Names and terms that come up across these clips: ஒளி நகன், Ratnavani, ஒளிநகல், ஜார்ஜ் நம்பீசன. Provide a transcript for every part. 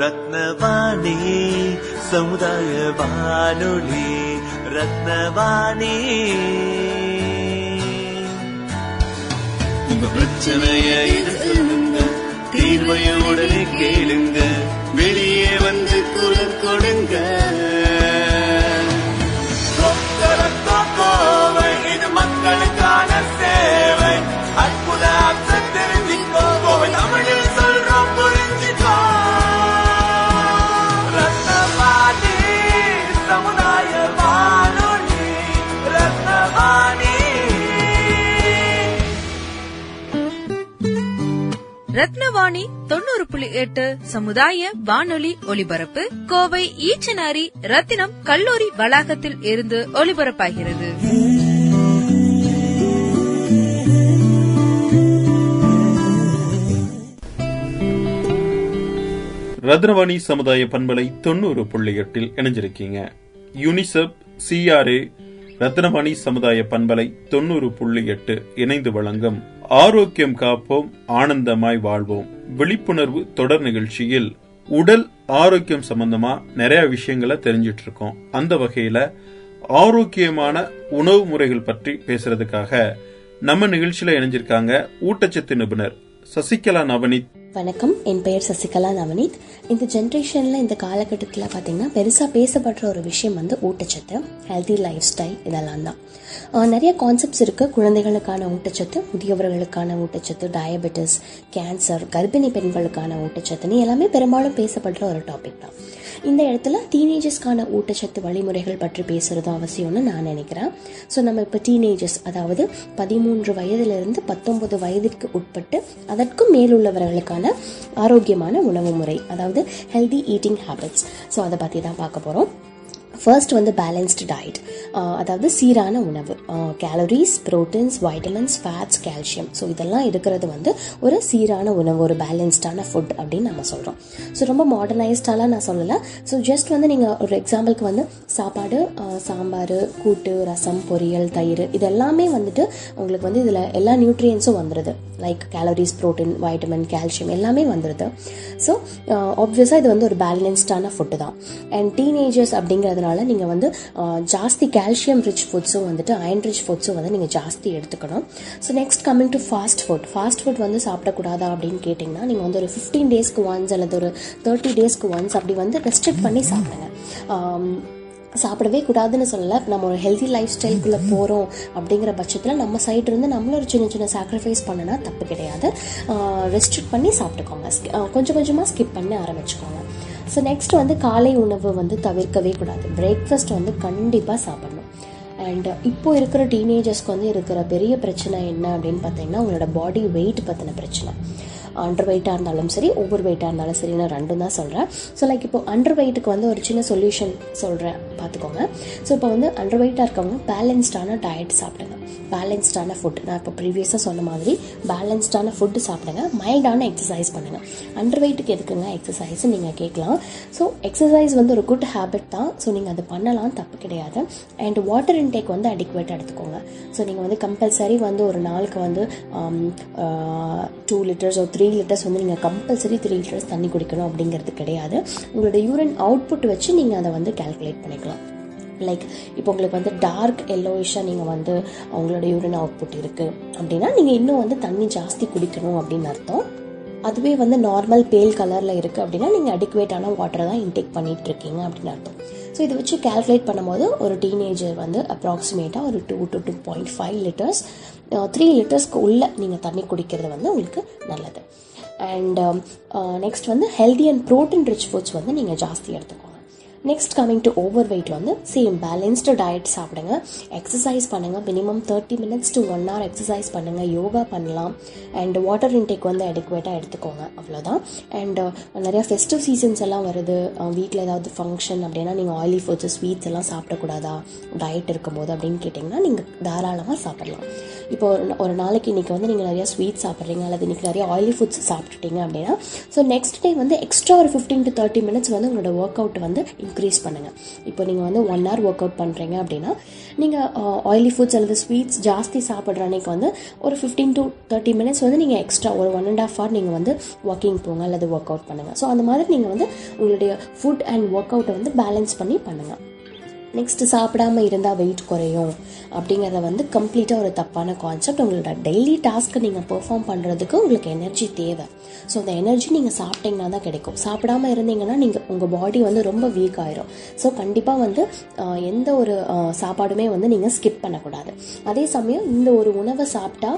ரத்னவாணி சமுதாய வானொலி. ரத்னவாணி உங்க பிரச்சனையை சொல்லுங்க, தீர்வைய உடனே கேளுங்க, வெளியே வந்து குரல் கொடுங்க. இது மக்களுக்கான சேவை. அற்புத ரத்னவாணி 90.8 சமுதாய வானொலி ஒலிபரப்பு கோவை ஈச்சனாரி ரத்தினம் கல்லூரி வளாகத்தில் இருந்து ஒலிபரப்பாகிறது. ரத்னவாணி சமுதாய பண்பலை 90.8 இணைஞ்சிருக்கீங்க. யூனிசெப் CRA ரத்னவாணி சமுதாய பண்பலை 90.8 இணைந்து வழங்கும் ஆரோக்கியம் காப்போம் ஆனந்தமாய் வாழ்வோம் விழிப்புணர்வு தொடர் நிகழ்ச்சியில் உடல் ஆரோக்கியம் சம்பந்தமா நிறைய விஷயங்களை தெரிஞ்சிட்டு இருக்கோம். அந்த வகையில ஆரோக்கியமான உணவு முறைகள் பற்றி பேசுறதுக்காக நம்ம நிகழ்ச்சியில இணைஞ்சிருக்காங்க ஊட்டச்சத்து நிபுணர் சசிகலா நவனீத். வணக்கம், என் பெயர் சசிகலா நவனீத். இந்த ஜென்ரேஷனில் இந்த காலகட்டத்தில் பார்த்திங்கன்னா பெருசாக பேசப்படுற ஒரு விஷயம் வந்து ஊட்டச்சத்து, ஹெல்தி லைஃப் ஸ்டைல், இதெல்லாம் தான் நிறைய கான்செப்ட்ஸ் இருக்குது. குழந்தைகளுக்கான ஊட்டச்சத்து, முதியவர்களுக்கான ஊட்டச்சத்து, டயபெட்டிஸ், கேன்சர், கர்ப்பிணி பெண்களுக்கான ஊட்டச்சத்துன்னு எல்லாமே பெரும்பாலும் பேசப்படுற ஒரு டாபிக் தான். இந்த இடத்துல டீனேஜர்ஸ்க்கான ஊட்டச்சத்து வழிமுறைகள் பற்றி பேசுகிறதும் அவசியம்னு நான் நினைக்கிறேன். ஸோ நம்ம இப்போ டீனேஜர்ஸ், அதாவது 13 வயதிலிருந்து 19 வயதிற்கு உட்பட்டு அதற்கும் மேலுள்ளவர்களுக்கான ஆரோக்கியமான உணவு முறை, அதாவது ஹெல்தி ஈட்டிங் ஹேபிட்ஸ், ஸோ அதை பற்றி தான் பார்க்க போகிறோம். ஃபர்ஸ்ட் வந்து பேலன்ஸ்டு டயட், அதாவது சீரான உணவு, calories, proteins, vitamins, fats, calcium, so இதெல்லாம் இருக்கிறது வந்து ஒரு சீரான உணவு, ஒரு பேலன்ஸ்டான ஃபுட் அப்படின்னு நம்ம சொல்கிறோம். ஸோ ரொம்ப மாடர்னைஸ்டாலாம் நான் சொல்லலை. ஸோ ஜஸ்ட் வந்து நீங்கள் ஒரு எக்ஸாம்பிளுக்கு வந்து சாப்பாடு, சாம்பார், கூட்டு, ரசம், பொரியல், தயிர், இது எல்லாமே வந்துட்டு உங்களுக்கு வந்து இதில் எல்லா நியூட்ரியன்ஸும் வந்துடுது, like calories, protein, vitamin, calcium எல்லாமே வந்துடுது. ஸோ ஆப்வியஸாக இது வந்து ஒரு பேலன்ஸ்டான ஃபுட்டு தான். அண்ட் டீனேஜர்ஸ் அப்படிங்கிறது நீங்க வந்து ஜாஸ்தி கால்சியம் ரிச் ஃபுட்ஸும் வந்துட்டு அயன் ரிச் ஃபுட்ஸும் வந்து நீங்க ஜாஸ்தி எடுத்துக்கணும். So next coming to fast food. Fast food வந்து சாப்பிடக்கூடாதா அப்படின்னு கேட்டிங்கன்னா நீங்கள் வந்து ஒரு 15 டேஸ்க்கு ஒன்ஸ் அல்லது ஒரு 30 டேஸ்க்கு ஒன்ஸ் அப்படி வந்து ரெஸ்ட்ரிக்ட் பண்ணி சாப்பிடுங்க. சாப்பிடவே கூடாதுன்னு சொல்லலை. நம்ம ஒரு ஹெல்தி லைஃப் ஸ்டைல்குள்ளே போகிறோம் அப்படிங்கிற பட்சத்தில் நம்ம சைடு இருந்து நம்மளும் ஒரு சின்ன சின்ன சாக்ரிஃபைஸ் பண்ணினா தப்பு கிடையாது. ரெஸ்ட்ரிக்ட் பண்ணி சாப்பிட்டுக்கோங்க, கொஞ்சம் கொஞ்சமாக ஸ்கிப் பண்ண ஆரம்பிச்சுக்கோங்க. ஸோ நெக்ஸ்ட் வந்து காலை உணவு வந்து தவிர்க்கவே கூடாது. பிரேக்ஃபாஸ்ட் வந்து கண்டிப்பாக சாப்பிடணும். அண்ட் இப்போது இருக்கிற டீனேஜர்ஸ்க்கு வந்து இருக்கிற பெரிய பிரச்சனை என்ன அப்படின்னு பார்த்தீங்கன்னா அவங்களோட பாடி வெயிட் பற்றின பிரச்சனை. அண்டர் வெயிட்டாக இருந்தாலும் சரி, ஓவர் வெயிட்டாக இருந்தாலும் சரி, நான் ரெண்டும் தான் சொல்கிறேன். ஸோ லைக் இப்போ அண்டர் வெயிட்டுக்கு வந்து ஒரு சின்ன சொல்யூஷன் சொல்கிறேன், பார்த்துக்கோங்க. ஸோ இப்போ வந்து அண்டர் வெயிட்டாக இருக்கவங்க பேலன்ஸ்டான டயட் சாப்பிடுங்க, பேலன்ஸ்டான ஃபுட், நான் இப்போ ப்ரீவியஸாக சொன்ன மாதிரி பேலன்ஸ்டான ஃபுட்டு சாப்பிடுங்க, மைல்டான எக்ஸசைஸ் பண்ணுங்கள். அண்டர் வெயிட்டுக்கு எதுக்குங்க எக்ஸசைஸ் நீங்கள் கேட்கலாம். ஸோ எக்ஸசைஸ் வந்து ஒரு குட் ஹேபிட் தான். ஸோ நீங்கள் அது பண்ணலாம், தப்பு கிடையாது. அண்ட் வாட்டர் இன்டேக் வந்து அடிக்வேட்டாக எடுத்துக்கோங்க. ஸோ நீங்கள் வந்து கம்பல்சரி வந்து ஒரு நாளுக்கு வந்து 2 லிட்டர்ஸ் or 3 லிட்டர்ஸ் வந்து நீங்கள் கம்பல்சரி 3 லிட்டர்ஸ் தண்ணி குடிக்கணும் அப்படிங்கிறது கிடையாது. உங்களோட யூரின் அவுட்புட் வச்சு நீங்கள் அதை வந்து கால்குலேட் பண்ணிக்கலாம். லைக் இப்போ உங்களுக்கு வந்து டார்க் எல்லோயிஷாக நீங்கள் வந்து உங்களோட யூரின் அவுட்புட் இருக்குது அப்படின்னா நீங்கள் இன்னும் வந்து தண்ணி ஜாஸ்தி குடிக்கணும் அப்படின்னு அர்த்தம். அதுவே வந்து நார்மல் பேல் கலரில் இருக்குது அப்படின்னா நீங்கள் அடிக்வேட்டான வாட்டரை தான் இன்டேக் பண்ணிகிட்டு இருக்கீங்க அப்படின்னு அர்த்தம். ஸோ இதை வச்சு கால்குலேட் பண்ணும்போது ஒரு டீனேஜர் வந்து அப்ராக்சிமேட்டாக ஒரு 2 to 2.5 லிட்டர்ஸ் 3 லிட்டர்ஸ்க்கு உள்ளே நீங்கள் தண்ணி குடிக்கிறது வந்து உங்களுக்கு நல்லது. அண்ட் நெக்ஸ்ட் வந்து healthy and protein rich foods வந்து நீங்கள் ஜாஸ்தி எடுத்துக்கோங்க. Next coming to over weight வந்து சேம் பேலன்ஸ்டு டயட் சாப்பிடுங்க, எக்ஸசைஸ் பண்ணுங்கள், minimum 30 minutes to 1 hour exercise பண்ணுங்கள், யோகா பண்ணலாம். அண்ட் வாட்டர் இன்டேக் வந்து அடிக்வேட்டாக எடுத்துக்கோங்க, அவ்வளோதான். அண்ட் நிறையா ஃபெஸ்டிவ் சீசன்ஸ் எல்லாம் வருது, வீட்டில் ஏதாவது ஃபங்க்ஷன் அப்படின்னா நீங்கள் ஆயிலி ஃபுட்ஸு, ஸ்வீட்ஸ் எல்லாம் சாப்பிடக்கூடாதா டயட் இருக்கும்போது அப்படின்னு கேட்டிங்கன்னா நீங்கள் தாராளமாக சாப்பிடலாம். இப்போ ஒரு நாளைக்கு இன்றைக்கி வந்து நீங்கள் நிறையா ஸ்வீட்ஸ் சாப்பிட்றீங்க அல்லது இன்றைக்கி நிறையா ஆயிலி ஃபுட்ஸ் சாப்பிட்டுட்டீங்க அப்படின்னா, ஸோ நெக்ஸ்ட் டே வந்து எக்ஸ்ட்ரா ஒரு 15 to 30 minutes வந்து உங்களோட ஒர்க் அவுட் வந்து இன்க்ரீஸ் பண்ணுங்கள். இப்போ நீங்கள் வந்து 1 hour ஒர்க் அவுட் பண்ணுறீங்க அப்படின்னா, நீங்கள் ஆயிலி ஃபுட்ஸ் அல்லது ஸ்வீட்ஸ் ஜாஸ்தி சாப்பிட்ற அன்றைக்கி வந்து ஒரு 15 to 30 minutes வந்து நீங்கள் எக்ஸ்ட்ரா ஒரு 1.5 hour நீங்கள் வந்து வாக்கிங் போங்க அல்லது ஒர்க் அவுட் பண்ணுங்கள். ஸோ அந்த மாதிரி நீங்கள் வந்து உங்களுடைய ஃபுட் அண்ட் ஒர்க் அவுட்டை வந்து பேலன்ஸ் பண்ணி பண்ணுங்கள். நெக்ஸ்ட்டு சாப்பிடாமல் இருந்தால் வெயிட் குறையும் அப்படிங்கிறத வந்து கம்ப்ளீட்டாக ஒரு தப்பான கான்செப்ட். உங்களோட டெய்லி டாஸ்க்கு நீங்கள் பெர்ஃபார்ம் பண்ணுறதுக்கு உங்களுக்கு எனர்ஜி தேவை. ஸோ அந்த எனர்ஜி நீங்கள் சாப்பிட்டிங்கன்னா தான் கிடைக்கும். சாப்பிடாமல் இருந்தீங்கன்னா நீங்கள் உங்கள் பாடி வந்து ரொம்ப வீக் ஆயிரும். ஸோ கண்டிப்பாக வந்து எந்த ஒரு சாப்பாடுமே வந்து நீங்கள் ஸ்கிப் பண்ணக்கூடாது. அதே சமயம் இந்த ஒரு உணவை சாப்பிட்டா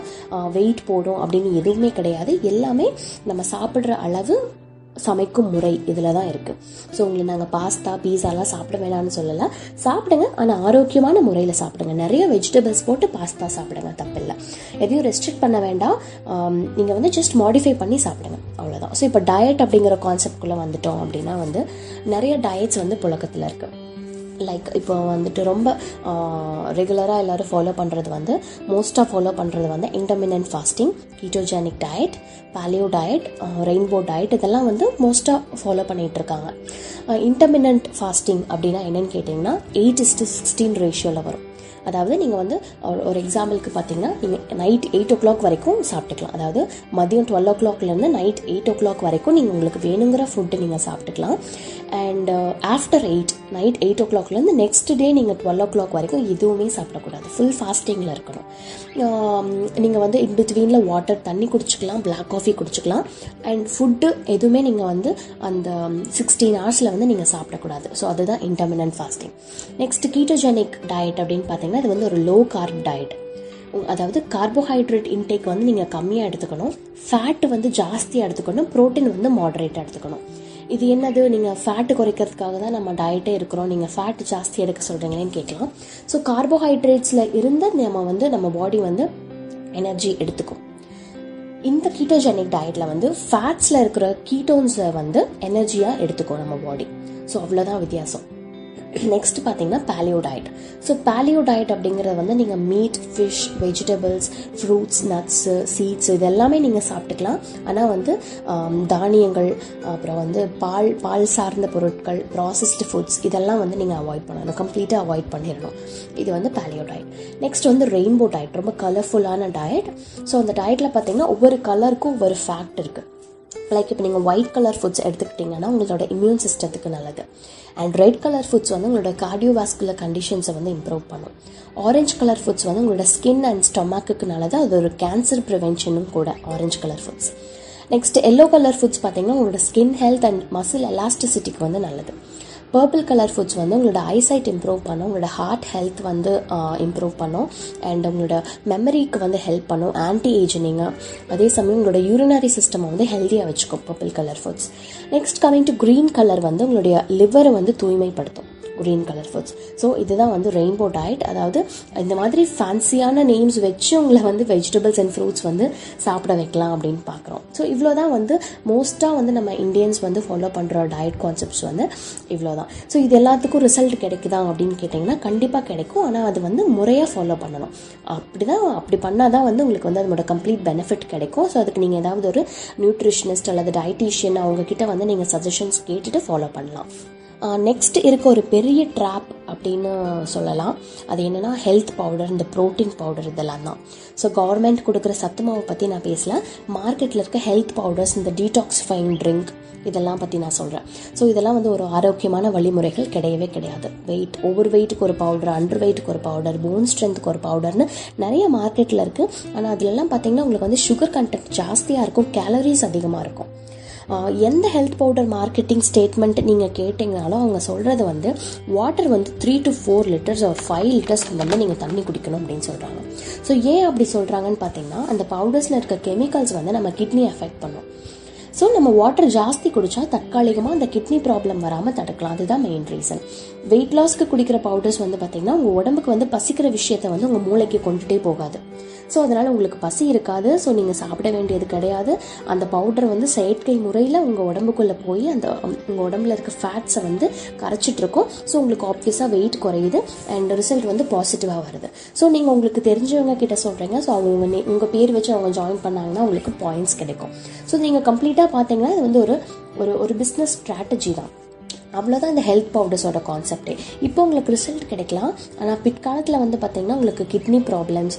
வெயிட் போடும் அப்படின்னு எதுவுமே கிடையாது. எல்லாமே நம்ம சாப்பிட்ற அளவு, சமைக்கும் முறை இதில் தான் இருக்குது. ஸோ உங்களை நாங்கள் பாஸ்தா பீஸாலாம் சாப்பிட வேணாம்னு சொல்லலாம், சாப்பிடுங்க, ஆனால் ஆரோக்கியமான முறையில் சாப்பிடுங்க. நிறைய வெஜிடபிள்ஸ் போட்டு பாஸ்தா சாப்பிடுங்க, தப்பில்லை. எதையும் ரெஸ்ட்ரிக்ட் பண்ண வேண்டாம், நீங்கள் வந்து ஜஸ்ட் மாடிஃபை பண்ணி சாப்பிடுங்க, அவ்வளோதான். ஸோ இப்போ டயட் அப்படிங்கிற கான்செப்ட்குள்ளே வந்துட்டோம் அப்படின்னா வந்து நிறைய டயட்ஸ் வந்து புழக்கத்தில் இருக்குது. லைக் இப்போ வந்துட்டு ரொம்ப ரெகுலராக எல்லோரும் ஃபாலோ பண்ணுறது வந்து மோஸ்ட்டாக ஃபாலோ பண்ணுறது வந்து intermittent fasting, ketogenic diet, paleo diet, rainbow diet, இதெல்லாம் வந்து மோஸ்ட்டாக ஃபாலோ பண்ணிகிட்ருக்காங்க. இன்டர்மினன்ட் ஃபாஸ்டிங் அப்படின்னா என்னென்னு கேட்டிங்கன்னா 8:16 ரேஷியோவில் வரும். அதாவது நீங்கள் வந்து ஒரு எக்ஸாம்பிளுக்கு பார்த்தீங்கன்னா, நீங்கள் நைட் 8 o'clock வரைக்கும் சாப்பிட்டுக்கலாம். அதாவது மதியம் 12 o'clockலேருந்து நைட் 8 o'clock வரைக்கும் நீங்கள் உங்களுக்கு வேணுங்கிற ஃபுட்டு நீங்கள் சாப்பிட்டுக்கலாம். அண்ட் ஆஃப்டர் நைட் 8 o'clockலேருந்து நெக்ஸ்ட் டே நீங்கள் 12 o'clock வரைக்கும் எதுவுமே சாப்பிடக்கூடாது. ஃபுல் ஃபாஸ்டிங்கில் இருக்கணும். நீங்கள் வந்து இன் பிட்வீனில் வாட்டர், தண்ணி குடிச்சிக்கலாம், பிளாக் காஃபி குடிச்சிக்கலாம். அண்ட் ஃபுட்டு எதுவுமே நீங்கள் வந்து அந்த 16 hours வந்து நீங்கள் சாப்பிடக்கூடாது. ஸோ அதுதான் intermittent fasting. Next ketogenic diet அப்படின்னு பார்த்தீங்கன்னா, அது வந்து ஒரு லோ கார்ப் டயட். அதாவது கார்போஹைட்ரேட் இன்டேக் வந்து நீங்கள் கம்மியாக எடுத்துக்கணும், ஃபேட் வந்து ஜாஸ்தியாக எடுத்துக்கணும், ப்ரோட்டீன் வந்து மாடரேட்டாக எடுத்துக்கணும். இது என்னது, நீங்கள் ஃபேட்டு குறைக்கிறதுக்காக தான் நம்ம டயட்டே இருக்கிறோம், நீங்கள் ஃபேட் ஜாஸ்தி எடுக்க சொல்கிறீங்களேன்னு கேட்கலாம். ஸோ கார்போஹைட்ரேட்ஸில் இருந்து நம்ம பாடி வந்து எனர்ஜி எடுத்துக்கும். இந்த கீட்டோஜெனிக் டயட்டில் வந்து ஃபேட்ஸில் இருக்கிற கீட்டோன்ஸை வந்து எனர்ஜியாக எடுத்துக்கும் நம்ம பாடி. ஸோ அவ்வளோதான் வித்தியாசம். நெக்ஸ்ட் பார்த்தீங்கன்னா paleo diet. So paleo diet அப்படிங்கிறது வந்து நீங்கள் meat, fish, vegetables, fruits, nuts, seeds இது எல்லாமே நீங்கள் சாப்பிட்டுக்கலாம். ஆனால் வந்து தானியங்கள், அப்புறம் வந்து பால் சார்ந்த பொருட்கள், ப்ராசஸ்டு ஃபுட்ஸ் இதெல்லாம் வந்து நீங்கள் அவாய்ட் பண்ணணும், கம்ப்ளீட்டாக அவாய்ட் பண்ணிடணும். இது வந்து பாலியோ டயட். நெக்ஸ்ட் வந்து ரெயின்போ டயட், ரொம்ப கலர்ஃபுல்லான டயட். ஸோ அந்த டயட்டில் பார்த்தீங்கன்னா ஒவ்வொரு கலருக்கும் ஒவ்வொரு ஃபேக்ட் இருக்குது. லைக் இப்போ நீங்கள் ஒயிட் கலர் ஃபுட்ஸ் எடுத்துக்கிட்டிங்கன்னா உங்களோட இம்யூன் சிஸ்டத்துக்கு நல்லது. அண்ட் ரெட் கலர் ஃபுட்ஸ் வந்து உங்களோட கார்டியோவாஸ்குலர் கண்டிஷன்ஸை வந்து இம்ப்ரூவ் பண்ணும். ஆரஞ்சு கலர் ஃபுட்ஸ் வந்து உங்களோட ஸ்கின் அண்ட் ஸ்டொமக்கு நல்லது, அது ஒரு கேன்சர் ப்ரிவென்ஷனும் கூட orange colour foods. Next yellow colour foods பார்த்தீங்கன்னா உங்களோட ஸ்கின் ஹெல்த் அண்ட் மசில் எலாஸ்டிசிட்டிக்கு வந்து நல்லது. பர்பிள் கலர் ஃபுட்ஸ் வந்து உங்களோட ஐசைட் இம்ப்ரூவ் பண்ணும், உங்களோட ஹார்ட் ஹெல்த் வந்து இம்ப்ரூவ் பண்ணும், அண்ட் உங்களோட மெமரிக்கு வந்து ஹெல்ப் பண்ணும், ஆன்டி ஏஜினிங்காக. அதே சமயம் உங்களோட யூரினரி சிஸ்டமை வந்து ஹெல்த்தியாக வச்சுக்கும் purple colour foods. Next coming to green colour வந்து உங்களுடைய லிவரை வந்து தூய்மைப்படுத்தும் க்ரீன் கலர் ஃபுட்ஸ். ஸோ இதுதான் வந்து ரெயின்போ டயட். அதாவது இந்த மாதிரி ஃபேன்சியான நேம்ஸ் வச்சு உங்களை வந்து வெஜிடபிள்ஸ் அண்ட் ஃப்ரூட்ஸ் வந்து சாப்பிட வைக்கலாம் அப்படின்னு பார்க்குறோம். ஸோ இவ்வளோதான் வந்து மோஸ்ட்டாக வந்து நம்ம இந்தியன்ஸ் வந்து ஃபாலோ பண்ணுற டயட் கான்செப்ட்ஸ் வந்து இவ்வளோதான். ஸோ இது எல்லாத்துக்கும் ரிசல்ட் கிடைக்குதா அப்படின்னு கேட்டிங்கன்னா கண்டிப்பாக கிடைக்கும், ஆனால் அது வந்து முறையாக ஃபாலோ பண்ணணும். அப்படி பண்ணால் தான் வந்து உங்களுக்கு வந்து அதோட கம்ப்ளீட் பெனிஃபிட் கிடைக்கும். ஸோ அதுக்கு நீங்கள் ஏதாவது ஒரு நியூட்ரிஷனிஸ்ட் அல்லது டயட்டீஷியன் அவங்கக்கிட்ட வந்து நீங்கள் சஜஷன்ஸ் கேட்டுட்டு ஃபாலோ பண்ணலாம். நெக்ஸ்ட் இருக்க ஒரு பெரிய ட்ராப் அப்படின்னு சொல்லலாம். அது என்னென்னா ஹெல்த் பவுடர், இந்த ப்ரோட்டீன் பவுடர் இதெல்லாம் தான். ஸோ கவர்மெண்ட் கொடுக்குற சத்துமாவை பற்றி நான் பேசல, மார்க்கெட்டில் இருக்க ஹெல்த் பவுடர்ஸ், இந்த டீடாக்ஸிஃபைங் ட்ரிங்க் இதெல்லாம் பற்றி நான் சொல்கிறேன். ஸோ இதெல்லாம் வந்து ஒரு ஆரோக்கியமான வழிமுறைகள் கிடையவே கிடையாது. வெயிட், ஒவ்வொரு வெயிட்டுக்கு ஒரு பவுடர், அண்டர் வெயிட்டுக்கு ஒரு பவுடர், போன் ஸ்ட்ரென்த்துக்கு ஒரு பவுடர்னு நிறைய மார்க்கெட்டில் இருக்குது. ஆனால் அதுலெல்லாம் பார்த்திங்கன்னா உங்களுக்கு வந்து சுகர் கண்டென்ட் ஜாஸ்தியாக இருக்கும், கேலரிஸ் அதிகமாக இருக்கும். எந்த ஹெல்த் பவுடர் மார்க்கெட்டிங் ஸ்டேட்மெண்ட் நீங்கள் கேட்டிங்கனாலும் அவங்க சொல்கிறது வந்து வாட்டர் வந்து 3 to 4 liters ஒரு 5 liters வந்து நீங்கள் தண்ணி குடிக்கணும் அப்படின்னு சொல்கிறாங்க. ஸோ ஏன் அப்படி சொல்கிறாங்கன்னு பார்த்தீங்கன்னா அந்த பவுடர்ஸில் இருக்க கெமிக்கல்ஸ் வந்து நம்ம கிட்னியை அஃபெக்ட் பண்ணும். ஸோ நம்ம வாட்டர் ஜாஸ்தி குடித்தா தற்காலிகமாக அந்த கிட்னி ப்ராப்ளம் வராமல் தடுக்கலாம். அதுதான் மெயின் ரீசன். வெயிட் லாஸ்க்கு குடிக்கிற பவுடர்ஸ் வந்து பார்த்திங்கன்னா உங்கள் உடம்புக்கு வந்து பசிக்கிற விஷயத்தை வந்து உங்கள் மூளைக்கு கொண்டுகிட்டே போகாது. ஸோ அதனால் உங்களுக்கு பசி இருக்காது. ஸோ நீங்கள் சாப்பிட வேண்டியது கிடையாது. அந்த பவுடர் வந்து செயற்கை முறையில் உங்கள் உடம்புக்குள்ளே போய் அந்த உங்கள் உடம்புல இருக்க ஃபேட்ஸை வந்து கரைச்சிட்ருக்கோம். ஸோ உங்களுக்கு ஆப்வியஸாக வெயிட் குறையுது அண்ட் ரிசல்ட் வந்து பாசிட்டிவாக வருது. ஸோ நீங்கள் உங்களுக்கு தெரிஞ்சவங்க கிட்ட சொல்கிறீங்க. ஸோ அவங்க உங்கள் பேர் வச்சு அவங்க ஜாயின் பண்ணாங்கன்னா உங்களுக்கு பாயிண்ட்ஸ் கிடைக்கும். ஸோ நீங்கள் கம்ப்ளீட்டாக பார்த்தீங்கன்னா இது வந்து ஒரு ஒரு பிஸ்னஸ் ஸ்ட்ராட்டஜி தான். அவ்வளோதான் இந்த ஹெல்த் பவுடர்ஸோட கான்செப்டே. இப்போ உங்களுக்கு ரிசல்ட் கிடைக்கலாம், ஆனால் பிற்காலத்தில் வந்து பார்த்திங்கன்னா உங்களுக்கு கிட்னி ப்ராப்ளம்ஸ்,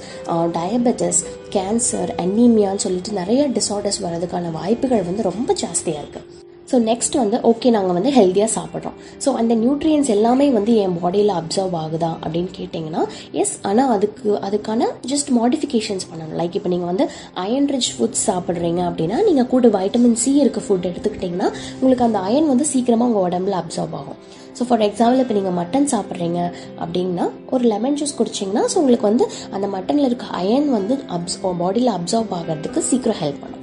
டயபெட்டிஸ், கேன்சர், அனீமியான்னு சொல்லிட்டு நிறைய டிஸார்டர்ஸ் வர்றதுக்கான வாய்ப்புகள் வந்து ரொம்ப ஜாஸ்தியாக இருக்குது. ஸோ நெக்ஸ்ட் வந்து ஓகே நாங்கள் வந்து ஹெல்த்தியாக சாப்பிட்றோம், ஸோ அந்த நியூட்ரியன்ஸ் எல்லாமே வந்து என் பாடியில் அப்சர்வ் ஆகுதா அப்படின்னு கேட்டிங்கன்னா எஸ். ஆனால் அதுக்கான ஜஸ்ட் மாடிஃபிகேஷன்ஸ் பண்ணணும். லைக் இப்போ நீங்கள் வந்து அயன் ரிச் ஃபுட்ஸ் சாப்பிட்றீங்க அப்படின்னா நீங்கள் கூட வைட்டமின் சி இருக்க ஃபுட் எடுத்துக்கிட்டிங்கன்னா உங்களுக்கு அந்த அயன் வந்து சீக்கிரமாக உங்கள் உடம்புல அப்சர்வ் ஆகும். ஸோ ஃபார் எக்ஸாம்பிள் இப்போ நீங்கள் மட்டன் சாப்பிட்றீங்க அப்படின்னா ஒரு லெமன் ஜூஸ் குடிச்சிங்கன்னா ஸோ உங்களுக்கு வந்து அந்த மட்டனில் இருக்க அயன் வந்து பாடியில் அப்சர்வ் ஆகிறதுக்கு சீக்கிரம் ஹெல்ப் பண்ணும்.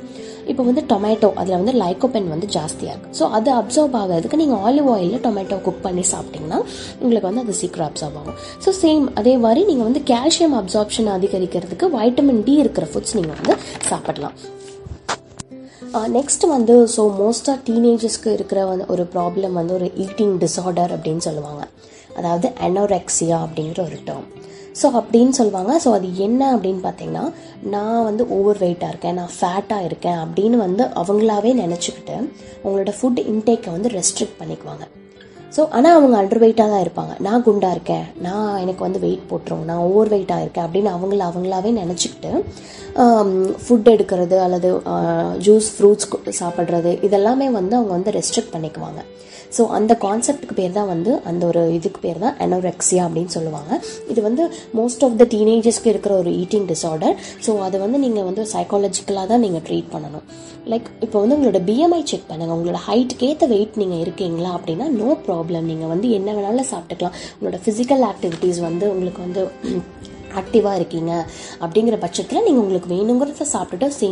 இப்போ வந்து டொமேட்டோ, அதில் வந்து லைக்கோபென் வந்து ஜாஸ்தியாக இருக்குது. ஸோ அது அப்சர்வ் ஆகிறதுக்கு நீங்கள் ஆலிவ் ஆயிலில் டொமேட்டோ குக் பண்ணி சாப்பிட்டிங்கன்னா உங்களுக்கு வந்து அது சீக்கிரம் அப்சர்வ் ஆகும். ஸோ சேம் அதே மாதிரி நீங்கள் வந்து கால்சியம் அப்சார்ப்ஷன் அதிகரிக்கிறதுக்கு வைட்டமின் டி இருக்கிற ஃபுட்ஸ் நீங்கள் வந்து சாப்பிடலாம். நெக்ஸ்ட் வந்து ஸோ மோஸ்ட்டாக டீனேஜர்ஸ்க்கு இருக்கிற ஒரு ப்ராப்ளம் வந்து ஒரு ஈட்டிங் டிஸார்டர் அப்படின்னு சொல்லுவாங்க. அதாவது அனோரெக்சியா அப்படிங்கிற ஒரு டேர்ம். ஸோ அப்படின்னு சொல்லுவாங்க. ஸோ அது என்ன அப்படின்னு பார்த்தீங்கன்னா நான் வந்து ஓவர் வெயிட்டாக இருக்கேன், நான் ஃபேட்டாக இருக்கேன் அப்படின்னு வந்து அவங்களாவே நினச்சிக்கிட்டு அவங்களோட ஃபுட் இன்டேக்கை வந்து ரெஸ்ட்ரிக்ட் பண்ணிக்குவாங்க. ஸோ ஆனால் அவங்க அண்டர் வெயிட்டாக தான் இருப்பாங்க. நான் குண்டாக இருக்கேன், நான் எனக்கு வந்து வெயிட் போட்டுரும், நான் ஓவர் வெயிட்டாக இருக்கேன் அப்படின்னு அவங்களாவே நினச்சிக்கிட்டு ஃபுட் எடுக்கிறது அல்லது ஜூஸ் ஃப்ரூட்ஸ் சாப்பிட்றது இதெல்லாமே வந்து அவங்க வந்து ரெஸ்ட்ரிக்ட் பண்ணிக்குவாங்க. ஸோ அந்த கான்செப்டுக்கு பேர் தான் வந்து அந்த ஒரு இதுக்கு பேர் தான் அனோரெக்சியா அப்படின்னு சொல்லுவாங்க. இது வந்து மோஸ்ட் ஆஃப் த டீனேஜர்ஸ்க்கு இருக்கிற ஒரு ஈட்டிங் டிஸார்டர். ஸோ அதை வந்து நீங்கள் வந்து சைக்காலஜிக்கலாக தான் நீங்கள் ட்ரீட் பண்ணணும். லைக் இப்போ வந்து உங்களோட பிஎம்ஐ செக் பண்ணுங்கள். உங்களோட ஹைட்டுக்கு ஏற்ற வெயிட் நீங்கள் இருக்கீங்களா அப்படின்னா நோ ப்ராப்ளம், நீங்கள் வந்து என்ன வேணாலும் சாப்பிட்டுக்கலாம். உங்களோட ஃபிசிக்கல் ஆக்டிவிட்டீஸ் வந்து உங்களுக்கு வந்து ஆக்டிவாக இருக்கீங்க அப்படிங்கிற பட்சத்தில் நீங்கள் உங்களுக்கு வேணுங்கிறத சாப்பிட்டுட்டு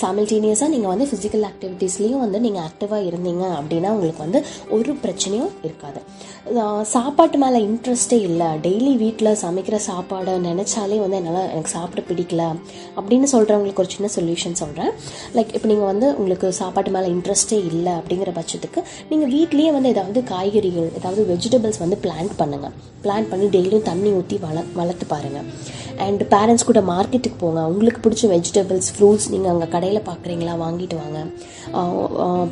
சைமல்டேனியஸாக நீங்கள் வந்து ஃபிசிக்கல் ஆக்டிவிட்டீஸ்லேயும் வந்து நீங்கள் ஆக்டிவாக இருந்தீங்க அப்படின்னா உங்களுக்கு வந்து ஒரு பிரச்சனையும் இருக்காது. சாப்பாட்டு மேலே இன்ட்ரெஸ்ட்டே இல்லை, டெய்லி வீட்டில் சமைக்கிற சாப்பாடை நினச்சாலே வந்து என்னால் எனக்கு சாப்பிட பிடிக்கல அப்படின்னு சொல்கிறவங்களுக்கு ஒரு சின்ன சொல்யூஷன் சொல்கிறேன். லைக் இப்போ நீங்கள் வந்து உங்களுக்கு சாப்பாட்டு மேலே இன்ட்ரெஸ்ட்டே இல்லை அப்படிங்கிற பட்சத்துக்கு நீங்கள் வீட்லேயே வந்து ஏதாவது காய்கறிகள், ஏதாவது வெஜிடபிள்ஸ் வந்து பிளான் பண்ணி டெய்லியும் தண்ணி ஊற்றி வளர்த்து பாருங்க. அண்ட் பேரண்ட்ஸ் கூட மார்க்கெட்டுக்கு போங்க. உங்களுக்கு பிடிச்ச வெஜிடபிள்ஸ், ஃப்ரூட்ஸ் நீங்கள் அங்கே கடையில் பார்க்குறீங்களா வாங்கிட்டு வாங்க.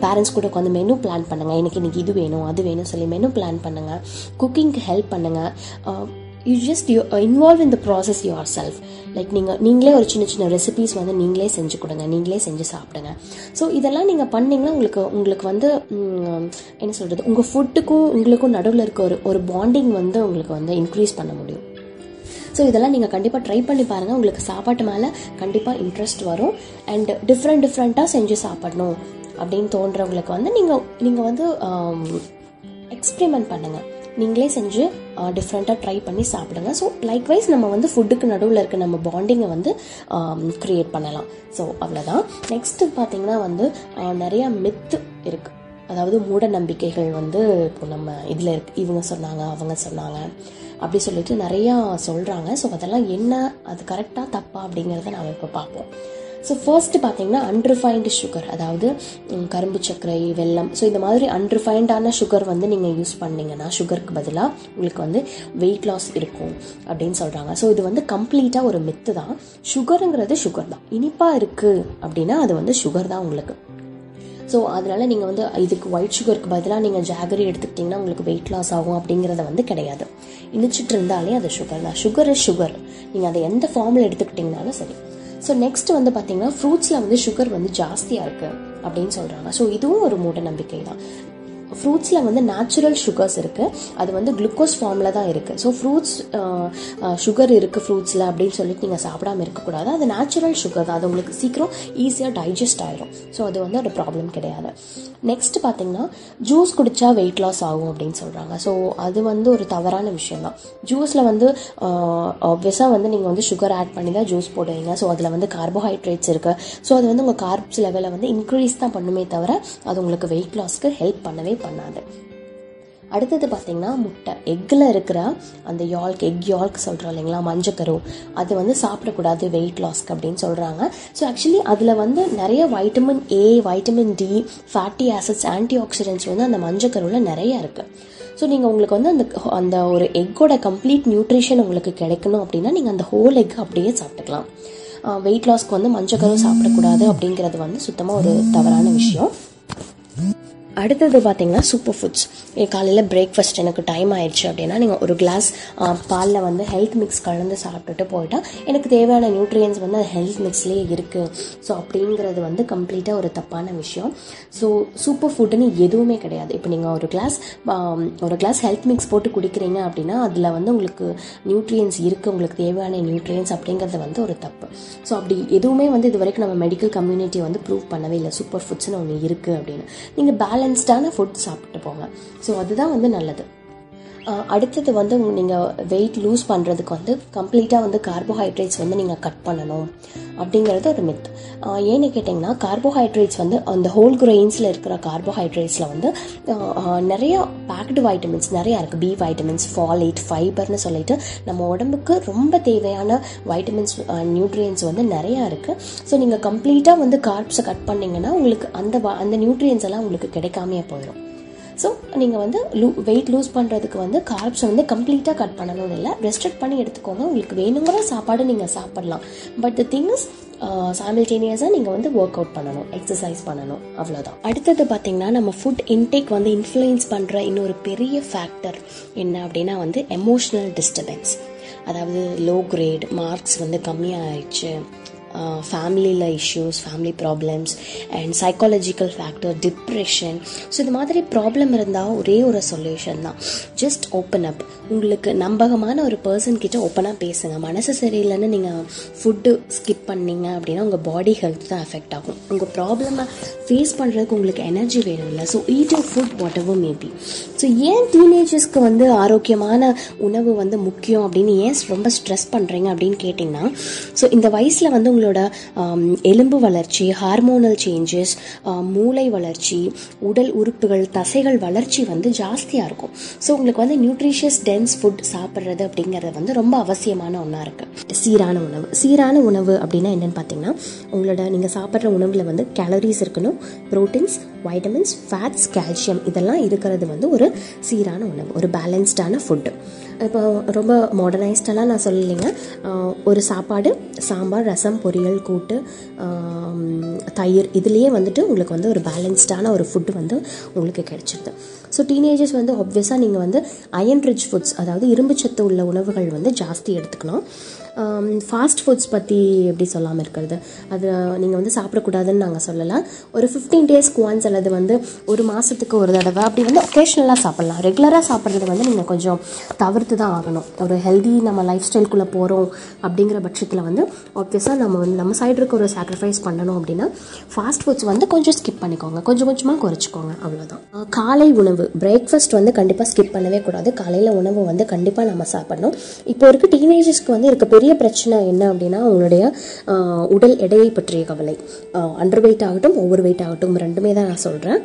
பேரண்ட்ஸ் கூட உட்காந்து மெனு பிளான் பண்ணுங்கள். இன்னைக்கு இது வேணும் அது வேணும் சொல்லி மெனு பிளான் பண்ணுங்கள். குக்கிங்க்கு ஹெல்ப் பண்ணுங்கள். You just involve in the process yourself. Like நீங்களே ஒரு சின்ன சின்ன ரெசிபீஸ் வந்து நீங்களே செஞ்சு கொடுங்க, நீங்களே செஞ்சு சாப்பிடுங்க. ஸோ இதெல்லாம் நீங்கள் பண்ணிங்கன்னா உங்களுக்கு வந்து என்ன சொல்கிறது, உங்கள் ஃபுட்டுக்கும் உங்களுக்கும் நடுவில் இருக்க ஒரு பாண்டிங் வந்து உங்களுக்கு வந்து இன்க்ரீஸ் பண்ண முடியும். ஸோ இதெல்லாம் நீங்கள் கண்டிப்பாக ட்ரை பண்ணி பாருங்கள். உங்களுக்கு சாப்பாட்டு மேலே கண்டிப்பாக இன்ட்ரெஸ்ட் வரும். அண்ட் டிஃப்ரெண்ட்டாக செஞ்சு சாப்பிடணும் அப்படின்னு தோன்றவங்களுக்கு வந்து நீங்கள் வந்து எக்ஸ்பெரிமெண்ட் பண்ணுங்கள். நீங்களே செஞ்சு டிஃப்ரெண்ட்டாக ட்ரை பண்ணி சாப்பிடுங்க. ஸோ லைக்வைஸ் நம்ம வந்து ஃபுட்டுக்கு நடுவில் இருக்க நம்ம பாண்டிங்கை வந்து க்ரியேட் பண்ணலாம். ஸோ அவ்வளோதான். நெக்ஸ்ட்டு பார்த்திங்கன்னா வந்து நிறையா மித்து இருக்குது. அதாவது மூட நம்பிக்கைகள் வந்து இப்போ நம்ம இதில் இவங்க சொன்னாங்க அவங்க சொன்னாங்க அப்படி சொல்லிட்டு நிறையா சொல்கிறாங்க. ஸோ அதெல்லாம் என்ன, அது கரெக்டாக தப்பா அப்படிங்கிறத நாம் இப்போ பார்ப்போம். ஸோ ஃபர்ஸ்ட்டு பார்த்திங்கன்னா அன்ரிஃபைன்டு சுகர், அதாவது கரும்பு சர்க்கரை, வெல்லம். ஸோ இந்த மாதிரி அன்ரிஃபைண்டான சுகர் வந்து நீங்கள் யூஸ் பண்ணிங்கன்னா சுகருக்கு பதிலாக உங்களுக்கு வந்து வெயிட் லாஸ் இருக்கும் அப்படின்னு சொல்கிறாங்க. ஸோ இது வந்து கம்ப்ளீட்டாக ஒரு மித்து தான். சுகருங்கிறது சுகர் தான். இனிப்பாக இருக்குது அப்படின்னா அது வந்து சுகர் தான் உங்களுக்கு. ஸோ அதனால் நீங்கள் வந்து இதுக்கு ஒயிட் சுகருக்கு பதிலாக நீங்கள் ஜாகரி எடுத்துக்கிட்டிங்கன்னா உங்களுக்கு வெயிட் லாஸ் ஆகும் அப்படிங்கிறத வந்து கிடையாது. இனிச்சிட்டு இருந்தாலே அது சுகர் தான். Sugar is sugar. நீங்கள் அதை எந்த ஃபார்மில் எடுத்துக்கிட்டிங்கனாலும் சரி. ஸோ நெக்ஸ்ட் வந்து பார்த்திங்கன்னா ஃப்ரூட்ஸில் வந்து சுகர் வந்து ஜாஸ்தியாக இருக்குது அப்படின்னு சொல்கிறாங்க. ஸோ இதுவும் ஒரு மூட நம்பிக்கை தான். ஃப்ரூட்ஸில் வந்து நேச்சுரல் சுகர்ஸ் இருக்குது, அது வந்து குளுக்கோஸ் ஃபார்மில் தான் இருக்குது. ஸோ ஃப்ரூட்ஸ் சுகர் இருக்குது ஃப்ரூட்ஸில் அப்படின்னு சொல்லிட்டு நீங்கள் சாப்பிடாமல் இருக்கக்கூடாது. அது நேச்சுரல் சுகர் தான், அது உங்களுக்கு சீக்கிரம் ஈஸியாக டைஜஸ்ட் ஆயிரும். ஸோ அது வந்து ஒரு ப்ராப்ளம் கிடையாது. நெக்ஸ்ட் பார்த்தீங்கன்னா ஜூஸ் குடித்தா வெயிட் லாஸ் ஆகும் அப்படின்னு சொல்கிறாங்க. ஸோ அது வந்து ஒரு தவறான விஷயம்தான். ஜூஸில் வந்து ஆப்வியஸாக வந்து நீங்கள் வந்து சுகர் ஆட் பண்ணி தான் ஜூஸ் போடுவீங்க. ஸோ அதில் வந்து கார்போஹைட்ரேட்ஸ் இருக்குது. ஸோ அது வந்து உங்கள் கார்ப்ஸ் லெவலை வந்து இன்க்ரீஸ் தான் பண்ணுமே தவிர அது உங்களுக்கு வெயிட் லாஸ்க்கு ஹெல்ப் பண்ணவே பண்ணாது. அடுத்தது பார்த்தீங்கன்னா முட்டை, எக்கில் இருக்கிற அந்த யால்க், எக் யால்க் சொல்கிறோம் இல்லைங்களா, மஞ்சக்கரு, அது வந்து சாப்பிடக்கூடாது வெயிட் லாஸ்க்கு அப்படின்னு சொல்கிறாங்க. ஸோ ஆக்சுவலி அதில் வந்து நிறைய vitamin A, vitamin D, fatty acids, antioxidants வந்து அந்த மஞ்சக்கருவில் நிறையா இருக்குது. ஸோ நீங்கள் உங்களுக்கு வந்து அந்த அந்த ஒரு எக்கோட கம்ப்ளீட் நியூட்ரிஷன் உங்களுக்கு கிடைக்கணும் அப்படின்னா நீங்கள் அந்த ஹோல் எக் அப்படியே சாப்பிட்டுக்கலாம். வெயிட் லாஸ்க்கு வந்து மஞ்சக்கரு சாப்பிடக்கூடாது அப்படிங்கிறது வந்து சுத்தமாக ஒரு தவறான விஷயம். அடுத்தது பார்த்தீங்கன்னா சூப்பர் ஃபுட்ஸ். காலையில் பிரேக்ஃபாஸ்ட் எனக்கு டைம் ஆயிடுச்சு அப்படின்னா நீங்கள் ஒரு கிளாஸ் பாலில் வந்து ஹெல்த் மிக்ஸ் கலந்து சாப்பிட்டுட்டு போயிட்டால் எனக்கு தேவையான நியூட்ரியன்ஸ் வந்து அது ஹெல்த் மிக்ஸ்லேயே இருக்குது. ஸோ அப்படிங்கிறது வந்து கம்ப்ளீட்டாக ஒரு தப்பான விஷயம். ஸோ சூப்பர் ஃபுட்டுன்னு எதுவுமே கிடையாது. இப்போ நீங்கள் ஒரு கிளாஸ் ஹெல்த் மிக்ஸ் போட்டு குடிக்கிறீங்க அப்படின்னா அதில் வந்து உங்களுக்கு நியூட்ரியன்ஸ் இருக்குது, உங்களுக்கு தேவையான நியூட்ரியன்ஸ் அப்படிங்கிறது வந்து ஒரு தப்பு. ஸோ அப்படி எதுவுமே வந்து இது வரைக்கும் நம்ம மெடிக்கல் கம்யூனிட்டியை வந்து ப்ரூவ் பண்ணவே இல்லை சூப்பர் ஃபுட்ஸ்னு ஒன்று இருக்குது அப்படின்னு. நீங்கள் பேலன்ஸ்டான ஃபுட் சாப்பிட்டு போங்க. ஸோ அதுதான் வந்து நல்லது. அடுத்தது வந்து நீங்கள் வெயிட் லூஸ் பண்ணுறதுக்கு வந்து கம்ப்ளீட்டாக வந்து கார்போஹைட்ரேட்ஸ் வந்து நீங்கள் கட் பண்ணணும் அப்படிங்கிறது ஒரு மித். ஏன்னு கேட்டிங்கன்னா கார்போஹைட்ரேட்ஸ் வந்து அந்த ஹோல் கிரெயின்ஸில் இருக்கிற கார்போஹைட்ரேட்ஸில் வந்து நிறைய பேக்டு வைட்டமின்ஸ் நிறையா இருக்குது. பி வைட்டமின்ஸ், ஃபாலேட், ஃபைபர்னு சொல்லிட்டு நம்ம உடம்புக்கு ரொம்ப தேவையான வைட்டமின்ஸ், நியூட்ரியன்ஸ் வந்து நிறையா இருக்குது. ஸோ நீங்கள் கம்ப்ளீட்டாக வந்து கார்ப்ஸை கட் பண்ணிங்கன்னா உங்களுக்கு அந்த நியூட்ரியன்ஸ் எல்லாம் உங்களுக்கு கிடைக்காமையே போயிடும். ஸோ நீங்கள் வந்து வெயிட் லூஸ் பண்ணுறதுக்கு வந்து கார்ப்ஸை வந்து கம்ப்ளீட்டாக கட் பண்ணணும்னு இல்லை, ரெஸ்ட்ரிக்ட் பண்ணி எடுத்துக்கோங்க. உங்களுக்கு வேணுங்கிற சாப்பாடு நீங்கள் சாப்பிடலாம். பட் த திங் இஸ் சைமல்டேனியஸாக நீங்கள் வந்து ஒர்க் அவுட் பண்ணணும், எக்ஸசைஸ் பண்ணணும், அவ்வளோதான். அடுத்தது பார்த்திங்கன்னா நம்ம ஃபுட் இன்டேக் வந்து இன்ஃப்ளூயன்ஸ் பண்ணுற இன்னொரு பெரிய ஃபேக்டர் என்ன அப்படின்னா வந்து எமோஷ்னல் டிஸ்டர்பன்ஸ். அதாவது லோ கிரேட் மார்க்ஸ் வந்து கம்மியாகிடுச்சு, ஃபேமிலியில் issues, family problems and psychological factor, depression. So இது மாதிரி ப்ராப்ளம் இருந்தால் ஒரே ஒரு சொல்யூஷன் தான், ஜஸ்ட் ஓப்பன் அப். உங்களுக்கு நம்பகமான ஒரு பர்சன் கிட்ட ஓப்பனாக பேசுங்க. மனசு சரியில்லைன்னு நீங்கள் ஃபுட்டு ஸ்கிப் பண்ணிங்க அப்படின்னா உங்கள் பாடி ஹெல்த் தான் அஃபெக்ட் ஆகும். உங்கள் ப்ராப்ளமை ஃபேஸ் பண்ணுறதுக்கு உங்களுக்கு எனர்ஜி வேணும் இல்லை. So eat your food whatever maybe. So ஏன் டீனேஜர்ஸ்க்கு வந்து ஆரோக்கியமான உணவு வந்து முக்கியம் அப்படின்னு ஏன் ரொம்ப ஸ்ட்ரெஸ் பண்ணுறீங்க அப்படின்னு கேட்டிங்கன்னா, ஸோ இந்த வயசில் வந்து உங்களோட எலும்பு வளர்ச்சி, ஹார்மோனல் சேஞ்சஸ், மூளை வளர்ச்சி, உடல் உறுப்புகள், தசைகள் வளர்ச்சி வந்து ஜாஸ்தியாக இருக்கும். ஸோ உங்களுக்கு வந்து நியூட்ரிஷியஸ் டென்ஸ் ஃபுட் சாப்பிட்றது அப்படிங்கிறது வந்து ரொம்ப அவசியமான ஒன்றா இருக்குது. சீரான உணவு அப்படின்னா என்னென்னு பார்த்தீங்கன்னா உங்களோட நீங்கள் சாப்பிட்ற உணவில் வந்து கேலரிஸ் இருக்கணும், ப்ரோட்டீன்ஸ், வைட்டமின்ஸ், ஃபேட்ஸ், கால்சியம் இதெல்லாம் இருக்கிறது வந்து ஒரு சீரான உணவு, ஒரு பேலன்ஸ்டான ஃபுட்டு. இப்போ ரொம்ப மாடர்னைஸ்டெல்லாம் நான் சொல்லலைங்க. ஒரு சாப்பாடு, சாம்பார், ரசம், பொரியல், கூட்டு, தயிர் இதுலேயே வந்துட்டு உங்களுக்கு வந்து ஒரு பேலன்ஸ்டான ஒரு ஃபுட்டு வந்து உங்களுக்கு கிடைச்சிருது. ஸோ டீனேஜர்ஸ் வந்து ஆப்வியஸாக நீங்கள் வந்து அயன் ரிச் ஃபுட்ஸ், அதாவது இரும்புச்சத்து உள்ள உணவுகள் வந்து ஜாஸ்தி எடுத்துக்கணும். ஃபாஸ்ட் ஃபுட்ஸ் பற்றி எப்படி சொல்லாமல் இருக்கிறது, அது நீங்கள் வந்து சாப்பிடக்கூடாதுன்னு நாங்கள் சொல்லலாம். ஒரு 15 டேஸ்க்கு ஒன்ஸ் அல்லது வந்து ஒரு மாதத்துக்கு ஒரு தடவை அப்படி வந்து ஒகேஷ்னலாக சாப்பிட்லாம். ரெகுலராக சாப்பிட்றது வந்து நீங்கள் கொஞ்சம் தவிர்த்து தான் ஆகணும். ஒரு ஹெல்தி நம்ம லைஃப் ஸ்டைல்குள்ளே போகிறோம் அப்படிங்கிற பட்சத்தில் வந்து ஆப்வியஸாக நம்ம வந்து நம்ம சைடு இருக்க ஒரு சாக்ரிஃபைஸ் பண்ணணும் அப்படின்னா ஃபாஸ்ட் ஃபுட்ஸ் வந்து கொஞ்சம் ஸ்கிப் பண்ணிக்கோங்க, கொஞ்சம் கொஞ்சமாக குறைச்சிக்கோங்க, அவ்வளோதான். காலை உணவு, பிரேக்ஃபாஸ்ட் வந்து கண்டிப்பாக ஸ்கிப் பண்ணவே கூடாது. காலையில் உணவு வந்து கண்டிப்பாக நம்ம சாப்பிடணும். இப்போ இருக்க டீனேஜர்ஸ்க்கு வந்து இருக்க பெரிய பிரச்சனை என்ன அப்படின்னா அவங்களுடைய உடல் எடையை பற்றிய கவலை. அண்டர் வெயிட் ஆகட்டும், ஓவர் வெயிட் ஆகட்டும், ரெண்டுமே தான் நான் சொல்கிறேன்.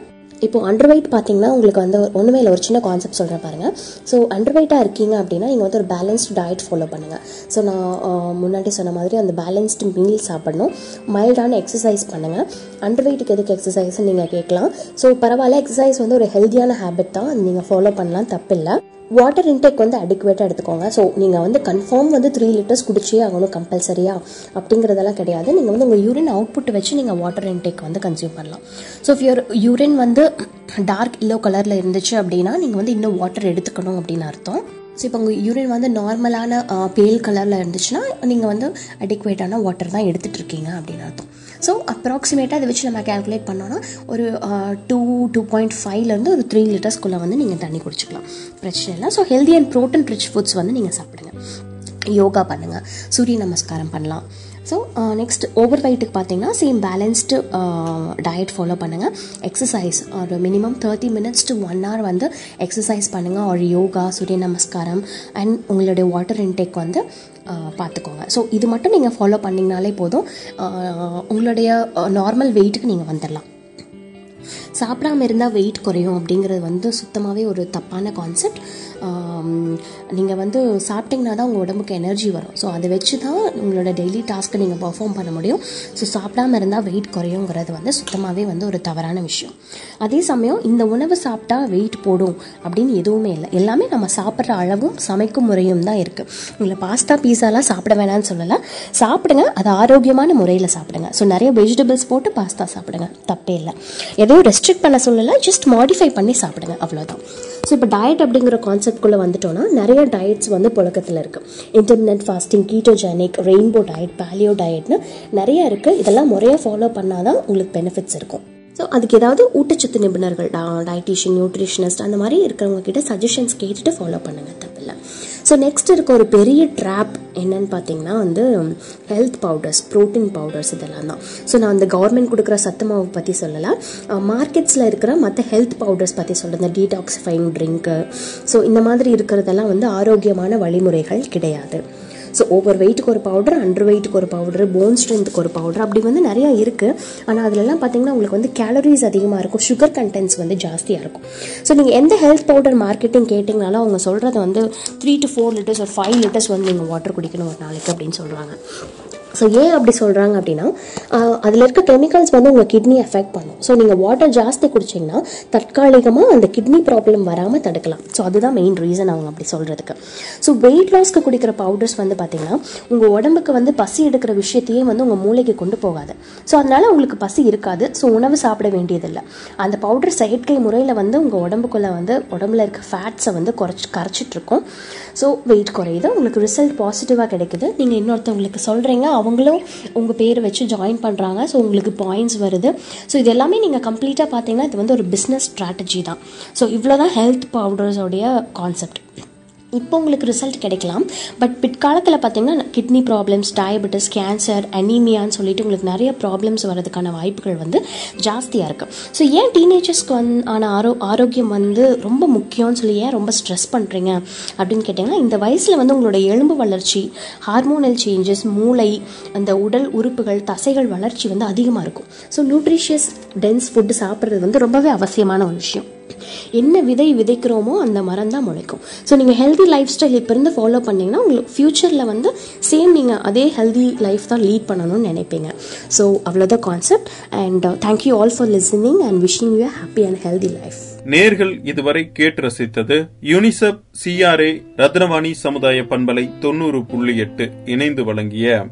இப்போ அண்டர் வெயிட் பார்த்தீங்கன்னா உங்களுக்கு வந்து ஒன்றுமே இல்லை, ஒரு சின்ன கான்செப்ட் சொல்கிறேன் பாருங்கள். ஸோ அண்டர் வெயிட்டாக இருக்கீங்க அப்படின்னா நீங்கள் வந்து ஒரு பேலன்ஸ்டு டயட் ஃபாலோ பண்ணுங்கள். ஸோ நான் முன்னாடி சொன்ன மாதிரி அந்த பேலன்ஸ்டு மீல் சாப்பிடணும், மைல்டான எக்ஸசைஸ் பண்ணுங்கள். அண்டர் வெயிட்டுக்கு எதுக்கு எக்ஸசைஸ்ன்னு நீங்கள் கேட்கலாம். ஸோ பரவாயில்ல, எக்ஸசைஸ் வந்து ஒரு ஹெல்தியான ஹேபிட் தான், நீங்கள் ஃபாலோ பண்ணலாம், தப்பில்லை. வாட்டர் இன்டேக் வந்து அடிக்குவேட்டாக எடுத்துக்கோங்க. ஸோ நீங்கள் வந்து கன்ஃபார்ம் வந்து 3 லிட்டர்ஸ் குடிச்சே ஆகணும் கம்பல்சரியாக அப்படிங்கிறதெல்லாம் கிடையாது. நீங்கள் வந்து உங்கள் யூரின் அவுட்புட் வச்சு நீங்கள் வாட்டர் இன்டேக் வந்து கன்சியூம் பண்ணலாம். ஸோ இஃப் யுவர் யூரின் வந்து டார்க் எல்லோ கலரில் இருந்துச்சு அப்படின்னா நீங்கள் வந்து இன்னும் வாட்டர் எடுத்துக்கணும் அப்படின்னு அர்த்தம். ஸோ இப்போ உங்கள் யூரின் வந்து நார்மலான பேல் கலரில் இருந்துச்சுன்னா நீங்கள் வந்து அடிக்குவேட்டான வாட்டர் தான் எடுத்துகிட்ருக்கீங்க அப்படின்னு அர்த்தம். ஸோ அப்ராக்சிமேட்டாக அதை வச்சு நம்ம கேல்குலேட் பண்ணோன்னா ஒரு 2.5லேருந்து ஒரு 3 லிட்டர்ஸ்குள்ளே வந்து நீங்கள் தண்ணி குடிச்சிக்கலாம், பிரச்சனை இல்லை. So healthy and protein rich foods வந்து நீங்கள் சாப்பிடுங்க, யோகா பண்ணுங்கள், சூரிய நமஸ்காரம் பண்ணலாம். ஸோ நெக்ஸ்ட் ஓவர் வெயிட்டுக்கு பார்த்தீங்கன்னா சேம் பேலன்ஸ்டு டயட் ஃபாலோ பண்ணுங்கள். எக்ஸசைஸ் ஒரு மினிமம் 30 minutes to 1 hour வந்து எக்ஸசைஸ் பண்ணுங்கள், ஒரு யோகா, சூரிய நமஸ்காரம் அண்ட் உங்களுடைய வாட்டர் இன்டேக் வந்து பார்த்துக்கோங்க. ஸோ இது மட்டும் நீங்கள் ஃபாலோ பண்ணிங்கனாலே போதும், உங்களுடைய நார்மல் வெயிட்டுக்கு நீங்கள் வந்துடலாம். சாப்பிடாம இருந்தால் வெயிட் குறையும் அப்படிங்கிறது வந்து சுத்தமாகவே ஒரு தப்பான கான்செப்ட். நீங்கள் வந்து சாப்பிட்டிங்கன்னா தான் உங்கள் உடம்புக்கு எனர்ஜி வரும். ஸோ அதை வச்சு தான் உங்களோட டெய்லி டாஸ்க்கை நீங்கள் பர்ஃபார்ம் பண்ண முடியும். ஸோ சாப்பிடாமல் இருந்தால் வெயிட் குறையுங்கிறது வந்து சுத்தமாகவே வந்து ஒரு தவறான விஷயம். அதே சமயம் இந்த உணவு சாப்பிட்டா வெயிட் போடும் அப்படின்னு எதுவுமே இல்லை, எல்லாமே நம்ம சாப்பிட்ற அளவும் சமைக்கும் முறையும் தான் இருக்குது. உங்களை பாஸ்தா பீஸாலாம் சாப்பிட வேணான்னு சொல்லலாம், சாப்பிடுங்க, அது ஆரோக்கியமான முறையில் சாப்பிடுங்க. ஸோ நிறைய வெஜிடபிள்ஸ் போட்டு பாஸ்தா சாப்பிடுங்க, தப்பே இல்லை. எதுவும் ரெஸ்ட்ரிக்ட் பண்ண சொல்லலை, ஜஸ்ட் மாடிஃபை பண்ணி சாப்பிடுங்க, அவ்வளோதான். ஸோ இப்போ டயட் அப்படிங்கிற கான்செப்ட்குள்ளே வந்துட்டோன்னா நிறைய டயட்ஸ் வந்து புழக்கத்தில் இருக்குது. Intermittent fasting, ketogenic, rainbow diet, paleo டயட்னு நிறைய இருக்குது. இதெல்லாம் முறையாக ஃபாலோ பண்ணால் தான் உங்களுக்கு பெனிஃபிட்ஸ் இருக்கும். ஸோ அதுக்கு ஏதாவது ஊட்டச்சத்து நிபுணர்கள், டயட்டிஷியன், நியூட்ரிஷனிஸ்ட் அந்த மாதிரி இருக்கிறவங்கக்கிட்ட சஜஷன்ஸ் கேட்டுட்டு ஃபாலோ பண்ணுங்கள், தப்பில்லை. ஸோ நெக்ஸ்ட் இருக்க ஒரு பெரிய ட்ராப் என்னன்னு பார்த்தீங்கன்னா வந்து ஹெல்த் பவுடர்ஸ், ப்ரோட்டீன் பவுடர்ஸ் இதெல்லாம் தான். ஸோ நான் அந்த கவர்மெண்ட் கொடுக்குற சத்து மாவு பற்றி சொல்லலை, மார்க்கெட்ஸில் இருக்கிற மற்ற ஹெல்த் பவுடர்ஸ் பற்றி சொல்கிறேன். இந்த டீடாக்சிஃபைங் ட்ரிங்க்கு, ஸோ இந்த மாதிரி இருக்கிறதெல்லாம் வந்து ஆரோக்கியமான வழிமுறைகள் கிடையாது. ஸோ ஓவர் வெயிட்டுக்கு ஒரு பவுடர், அண்டர் வெயிட்டுக்கு ஒரு பவுடர், போன் ஸ்ட்ரென்த்துக்கு ஒரு பவுடர், அப்படி வந்து நிறையா இருக்குது. ஆனால் அதிலெல்லாம் பார்த்தீங்கன்னா உங்களுக்கு வந்து கேலரிஸ் அதிகமாக இருக்கும், சுகர் கண்டென்ட்ஸ் வந்து ஜாஸ்தியாக இருக்கும். ஸோ நீங்கள் எந்த ஹெல்த் பவுடர் மார்க்கெட்டிங் கேட்டிங்கனாலும் அவங்க சொல்கிறது வந்து 3 to 4 liters ஒரு 5 liters வந்து நீங்கள் வாட்டர் குடிக்கணும் ஒரு நாளைக்கு அப்படின்னு சொல்கிறாங்க. ஸோ ஏன் அப்படி சொல்கிறாங்க அப்படின்னா அதில் இருக்க கெமிக்கல்ஸ் வந்து உங்கள் கிட்னியை எஃபெக்ட் பண்ணும். ஸோ நீங்கள் வாட்டர் ஜாஸ்தி குடிச்சிங்கன்னா தற்காலிகமாக அந்த கிட்னி ப்ராப்ளம் வராமல் தடுக்கலாம். ஸோ அதுதான் மெயின் ரீசன் அவங்க அப்படி சொல்கிறதுக்கு. ஸோ வெயிட் லாஸ்க்கு குடிக்கிற பவுடர்ஸ் வந்து பார்த்திங்கன்னா உங்கள் உடம்புக்கு வந்து பசி எடுக்கிற விஷயத்தையே வந்து உங்கள் மூளைக்கு கொண்டு போகாது. ஸோ அதனால் உங்களுக்கு பசி இருக்காது, ஸோ உணவு சாப்பிட வேண்டியதில்லை. அந்த பவுடர் செயற்கை முறையில் வந்து உங்கள் உடம்புக்குள்ளே வந்து உடம்புல இருக்க ஃபேட்ஸை வந்து கரைச்சிட்ருக்கும். ஸோ வெயிட் குறையுது, உங்களுக்கு ரிசல்ட் பாசிட்டிவாக கிடைக்குது. நீங்கள் இன்னொருத்தவங்களுக்கு சொல்கிறீங்க, அவங்களும் உங்கள் பேர் வச்சு ஜாயின் பண்ணுறாங்க, ஸோ உங்களுக்கு பாயிண்ட்ஸ் வருது. ஸோ இது எல்லாமே நீங்கள் கம்ப்ளீட்டாக பார்த்தீங்கன்னா இது வந்து ஒரு பிஸ்னஸ் ஸ்ட்ராட்டஜி தான். ஸோ இவ்வளோ தான் ஹெல்த் பவுடர்ஸோடைய கான்செப்ட். இப்போ உங்களுக்கு ரிசல்ட் கிடைக்கலாம், பட் பிற்காலத்தில் பார்த்தீங்கன்னா கிட்னி ப்ராப்ளம்ஸ், டயபெட்டிஸ், கேன்சர், அனீமியான்னு சொல்லிட்டு உங்களுக்கு நிறைய ப்ராப்ளம்ஸ் வர்றதுக்கான வாய்ப்புகள் வந்து ஜாஸ்தியாக இருக்குது. ஸோ ஏன் டீனேஜர்ஸ்க்கு ஆன ஆரோக்கியம் வந்து ரொம்ப முக்கியம்னு சொல்லி ஏன் ரொம்ப ஸ்ட்ரெஸ் பண்ணுறீங்க அப்படின்னு கேட்டிங்கன்னா, இந்த வயசில் வந்து உங்களோட எலும்பு வளர்ச்சி, ஹார்மோனல் சேஞ்சஸ், மூளை, அந்த உடல் உறுப்புகள், தசைகள் வளர்ச்சி வந்து அதிகமாக இருக்கும். ஸோ நியூட்ரிஷியஸ் டென்ஸ் ஃபுட்டு சாப்பிட்றது வந்து ரொம்பவே அவசியமான ஒரு விஷயம். என்ன விதை விதைக்கிறோமோ அந்த மரம் தான் முளைக்கும். ஸோ நீங்கள் ஹெல்தி லைஃப் ஸ்டைல் இப்போ இருந்து ஃபாலோ பண்ணிங்கன்னா உங்களுக்கு ஃப்யூச்சரில் வந்து சேம் நீங்கள் அதே ஹெல்தி லைஃப் தான் லீட் பண்ணணும்னு நினைப்பீங்க. ஸோ அவ்வளோதான் concept. And thank you all for listening and wishing you happy and healthy life. நேர்கள் இதுவரை கேட்டு ரசித்தது யூனிசெஃப் CRA ரத்னவாணி சமுதாய பண்பலை 90.8 இணைந்து வழங்கிய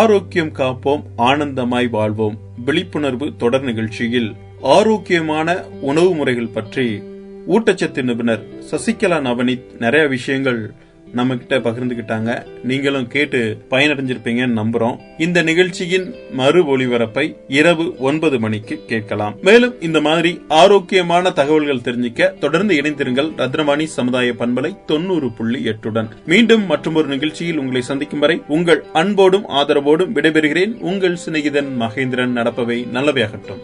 ஆரோக்கியம் காப்போம் ஆனந்தமாய் வாழ்வோம் விழிப்புணர்வு தொடர் நிகழ்ச்சியில் ஆரோக்கியமான உணவு முறைகள் பற்றி ஊட்டச்சத்து நிபுணர் சசிகலா நவனீத் நிறைய விஷயங்கள் நம்ம கிட்ட பகிர்ந்துகிட்டாங்க. நீங்களும் கேட்டு பயனடைஞ்சிருப்பீங்கன்னு நம்புறோம். இந்த நிகழ்ச்சியின் மறு ஒளிபரப்பை இரவு 9 மணிக்கு கேட்கலாம். மேலும் இந்த மாதிரி ஆரோக்கியமான தகவல்கள் தெரிஞ்சிக்க தொடர்ந்து இணைந்திருங்கள் ரத்னவாணி சமுதாய பண்பலை 90.8 மீண்டும் மற்றொரு நிகழ்ச்சியில் உங்களை சந்திக்கும் வரை உங்கள் அன்போடும் ஆதரவோடும் விடைபெறுகிறேன். உங்கள் சிநேகிதன் மகேந்திரன். நடப்பவை நல்லவையாகட்டும்.